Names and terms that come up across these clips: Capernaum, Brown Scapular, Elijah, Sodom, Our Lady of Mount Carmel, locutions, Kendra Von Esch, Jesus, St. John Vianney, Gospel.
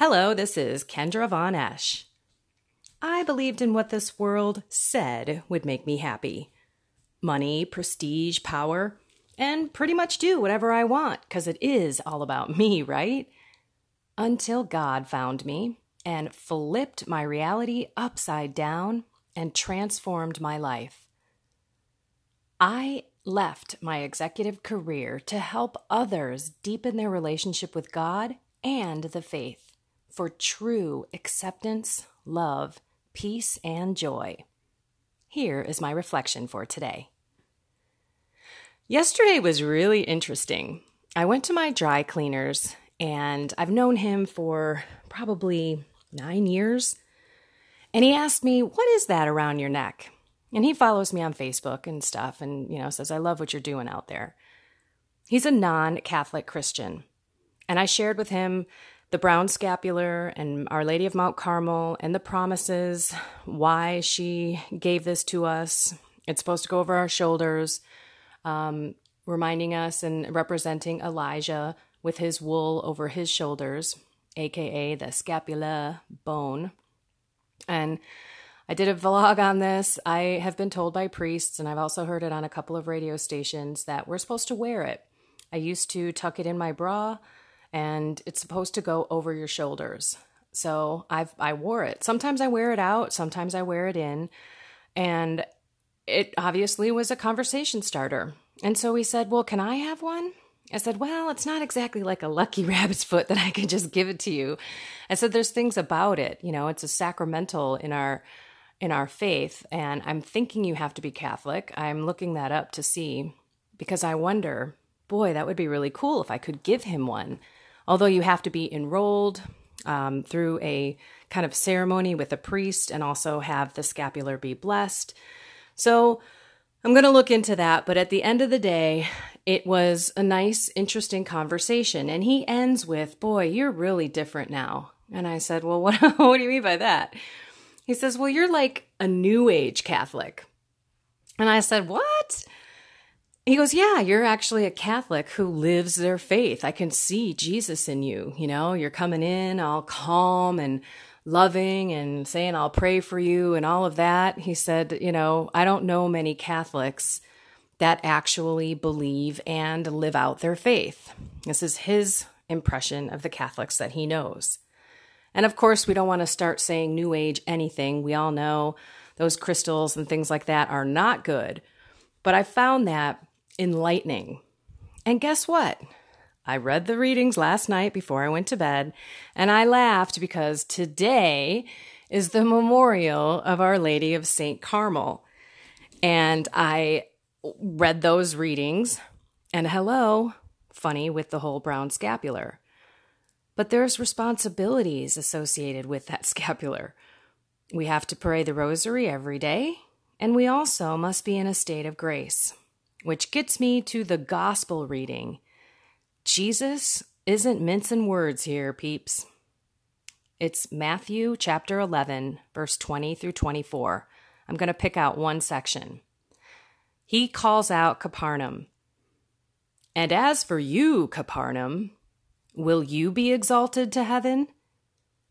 Hello, this is Kendra Von Esch. I believed in what this world said would make me happy. Money, prestige, power, and pretty much do whatever I want, because it is all about me, right? Until God found me and flipped my reality upside down and transformed my life. I left my executive career to help others deepen their relationship with God and the faith for true acceptance, love, peace, and joy. Here is my reflection for today. Yesterday was really interesting. I went to my dry cleaner's, and I've known him for probably 9 years. And he asked me, "What is that around your neck?" And he follows me on Facebook and stuff and, says, "I love what you're doing out there." He's a non-Catholic Christian. And I shared with him the Brown Scapular and Our Lady of Mount Carmel and the promises, why she gave this to us. It's supposed to go over our shoulders, reminding us and representing Elijah with his wool over his shoulders, aka the scapula bone. And I did a vlog on this. I have been told by priests, and I've also heard it on a couple of radio stations, that we're supposed to wear it. I used to tuck it in my bra, and it's supposed to go over your shoulders. So I wore it. Sometimes I wear it out. Sometimes I wear it in. And it obviously was a conversation starter. And so he said, "Well, can I have one?" I said, "Well, it's not exactly like a lucky rabbit's foot that I could just give it to you." I said, "There's things about it. It's a sacramental in our faith. And I'm thinking you have to be Catholic. I'm looking that up to see, because I wonder, boy, that would be really cool if I could give him one. Although you have to be enrolled through a kind of ceremony with a priest and also have the scapular be blessed." So I'm going to look into that. But at the end of the day, it was a nice, interesting conversation. And he ends with, "Boy, you're really different now." And I said, "Well, what do you mean by that?" He says, "Well, you're like a New Age Catholic." And I said, "What?" He goes, "Yeah, you're actually a Catholic who lives their faith. I can see Jesus in you. You're coming in all calm and loving and saying, 'I'll pray for you,' and all of that." He said, "I don't know many Catholics that actually believe and live out their faith." This is his impression of the Catholics that he knows. And of course, we don't want to start saying New Age anything. We all know those crystals and things like that are not good. But I found that enlightening. And guess what? I read the readings last night before I went to bed, and I laughed because today is the memorial of Our Lady of St. Carmel. And I read those readings, and hello, funny with the whole brown scapular. But there's responsibilities associated with that scapular. We have to pray the rosary every day, and we also must be in a state of grace. Which gets me to the gospel reading. Jesus isn't mincing words here, peeps. It's Matthew chapter 11, verse 20 through 24. I'm going to pick out one section. He calls out Capernaum. "And as for you, Capernaum, will you be exalted to heaven?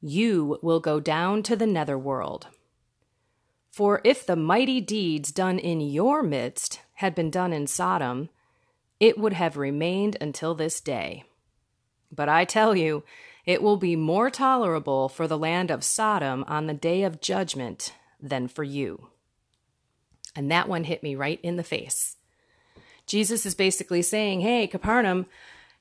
You will go down to the netherworld. For if the mighty deeds done in your midst had been done in Sodom, it would have remained until this day. But I tell you, it will be more tolerable for the land of Sodom on the day of judgment than for you." And that one hit me right in the face. Jesus is basically saying, "Hey, Capernaum,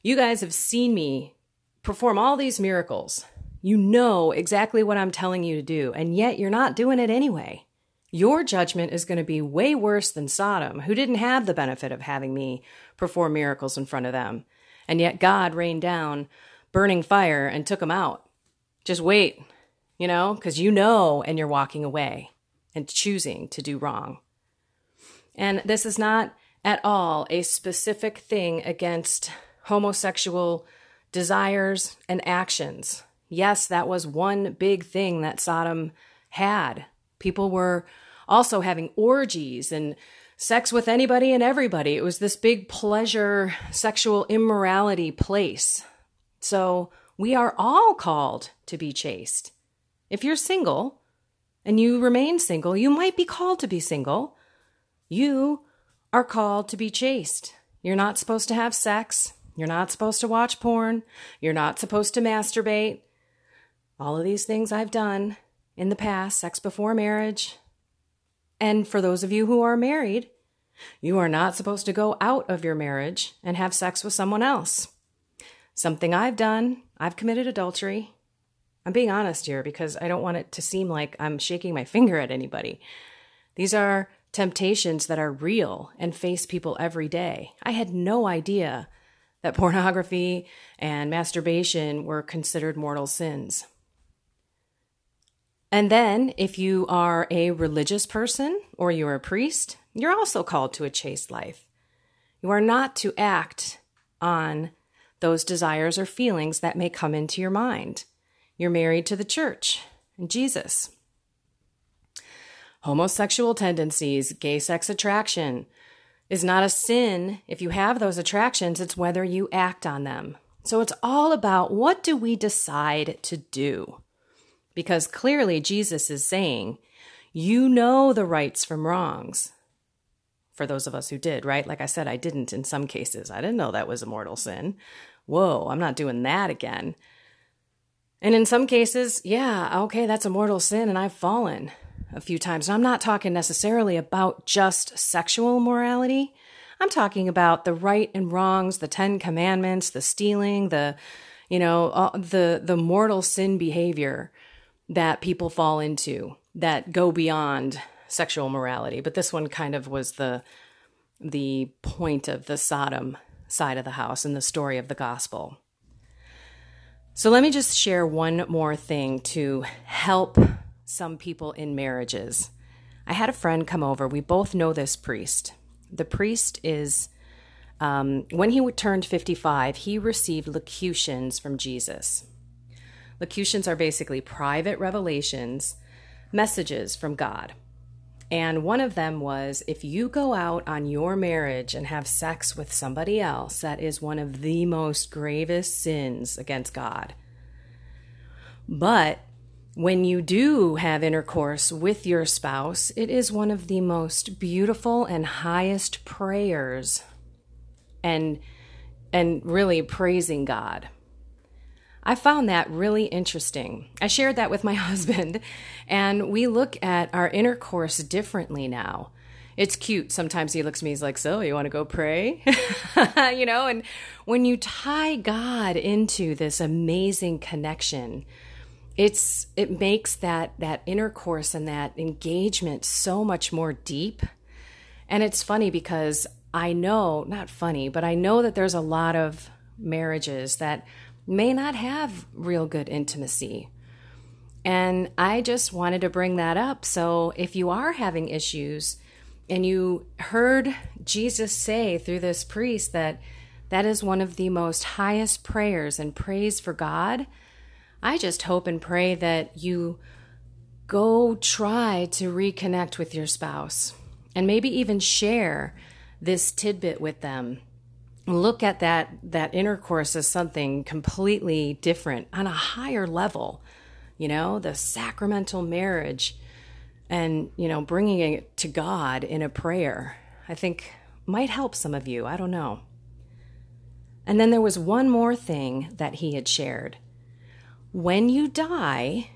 you guys have seen me perform all these miracles. You know exactly what I'm telling you to do, and yet you're not doing it anyway. Your judgment is going to be way worse than Sodom, who didn't have the benefit of having me perform miracles in front of them. And yet God rained down burning fire and took them out. Just wait, because and you're walking away and choosing to do wrong." And this is not at all a specific thing against homosexual desires and actions. Yes, that was one big thing that Sodom had. People were also having orgies and sex with anybody and everybody. It was this big pleasure, sexual immorality place. So We are all called to be chaste. If you're single and you remain single, you might be called to be single. You are called to be chaste. You're not supposed to have sex. You're not supposed to watch porn. You're not supposed to masturbate. All of these things I've done in the past, sex before marriage. And for those of you who are married, you are not supposed to go out of your marriage and have sex with someone else. Something I've done, I've committed adultery. I'm being honest here because I don't want it to seem like I'm shaking my finger at anybody. These are temptations that are real and face people every day. I had no idea that pornography and masturbation were considered mortal sins. And then if you are a religious person or you're a priest, you're also called to a chaste life. You are not to act on those desires or feelings that may come into your mind. You're married to the church and Jesus. Homosexual tendencies, gay sex attraction is not a sin. If you have those attractions, it's whether you act on them. So it's all about what do we decide to do? Because clearly Jesus is saying, you know the rights from wrongs. For those of us who did, right? Like I said, I didn't in some cases. I didn't know that was a mortal sin. Whoa, I'm not doing that again. And in some cases, yeah, okay, that's a mortal sin and I've fallen a few times. And I'm not talking necessarily about just sexual morality. I'm talking about the right and wrongs, the Ten Commandments, the stealing, the mortal sin behavior that people fall into that go beyond sexual morality. But this one kind of was the point of the Sodom side of the house in the story of the gospel. So let me just share one more thing to help some people in marriages. I had a friend come over. We both know this priest. The priest is, when he turned 55, he received locutions from Jesus. Locutions are basically private revelations, messages from God. And one of them was, if you go out on your marriage and have sex with somebody else, that is one of the most gravest sins against God. But when you do have intercourse with your spouse, it is one of the most beautiful and highest prayers and really praising God. I found that really interesting. I shared that with my husband, and we look at our intercourse differently now. It's cute. Sometimes he looks at me, he's like, so you want to go pray? And when you tie God into this amazing connection, it makes that intercourse and that engagement so much more deep. And it's funny because I know that there's a lot of marriages that may not have real good intimacy. And I just wanted to bring that up. So if you are having issues and you heard Jesus say through this priest that is one of the most highest prayers and praise for God, I just hope and pray that you go try to reconnect with your spouse and maybe even share this tidbit with them. Look at that intercourse as something completely different on a higher level, the sacramental marriage and, bringing it to God in a prayer, I think might help some of you. I don't know. And then there was one more thing that he had shared. When you die,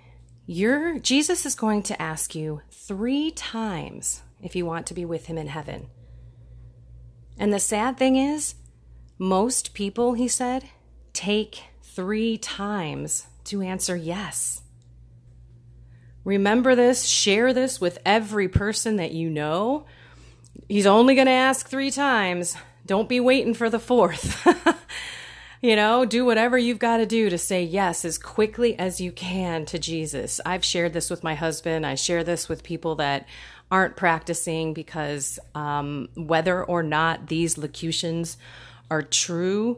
Jesus is going to ask you 3 times if you want to be with him in heaven. And the sad thing is, most people, he said, take 3 times to answer yes. Remember this, share this with every person that you know. He's only going to ask 3 times. Don't be waiting for the 4th. Do whatever you've got to do to say yes as quickly as you can to Jesus. I've shared this with my husband. I share this with people that aren't practicing because whether or not these locutions are true,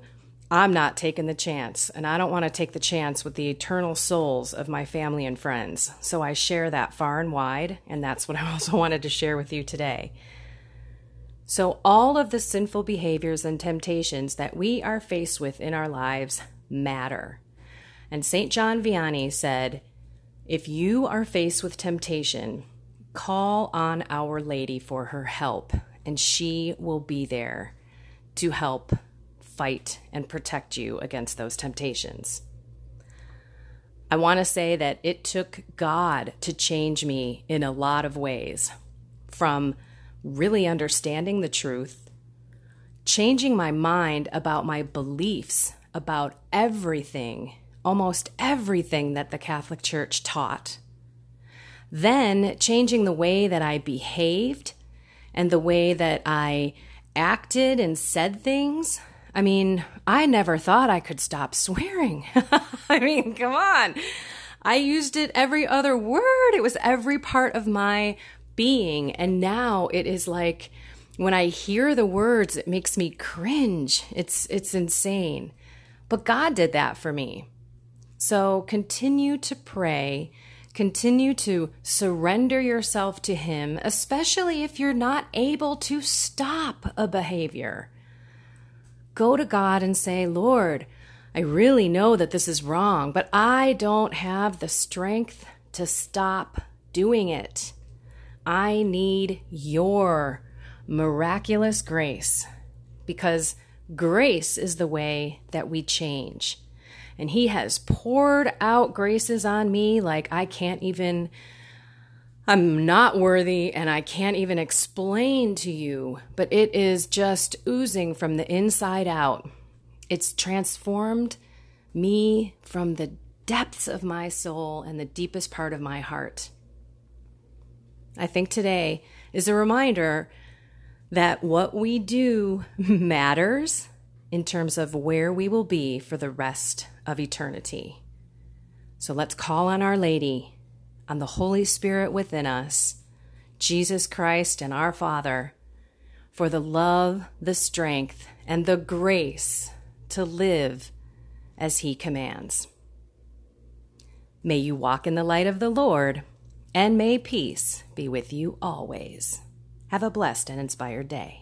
I'm not taking the chance, and I don't want to take the chance with the eternal souls of my family and friends. So I share that far and wide, and that's what I also wanted to share with you today. So all of the sinful behaviors and temptations that we are faced with in our lives matter. And St. John Vianney said, "If you are faced with temptation, call on Our Lady for her help, and she will be there to help fight and protect you against those temptations." I want to say that it took God to change me in a lot of ways, from really understanding the truth, changing my mind about my beliefs, about everything, almost everything that the Catholic Church taught, then changing the way that I behaved and the way that I acted and said things. I mean, I never thought I could stop swearing. I mean, come on. I used it every other word. It was every part of my being. And now it is like when I hear the words, it makes me cringe. It's insane. But God did that for me. So continue to pray. Continue to surrender yourself to Him, especially if you're not able to stop a behavior. Go to God and say, "Lord, I really know that this is wrong, but I don't have the strength to stop doing it. I need your miraculous grace," because grace is the way that we change. And He has poured out graces on me like I'm not worthy, and I can't even explain to you, but it is just oozing from the inside out. It's transformed me from the depths of my soul and the deepest part of my heart. I think today is a reminder that what we do matters in terms of where we will be for the rest of eternity. So let's call on Our Lady, on the Holy Spirit within us, Jesus Christ and our Father, for the love, the strength, and the grace to live as He commands. May you walk in the light of the Lord, and may peace be with you always. Have a blessed and inspired day.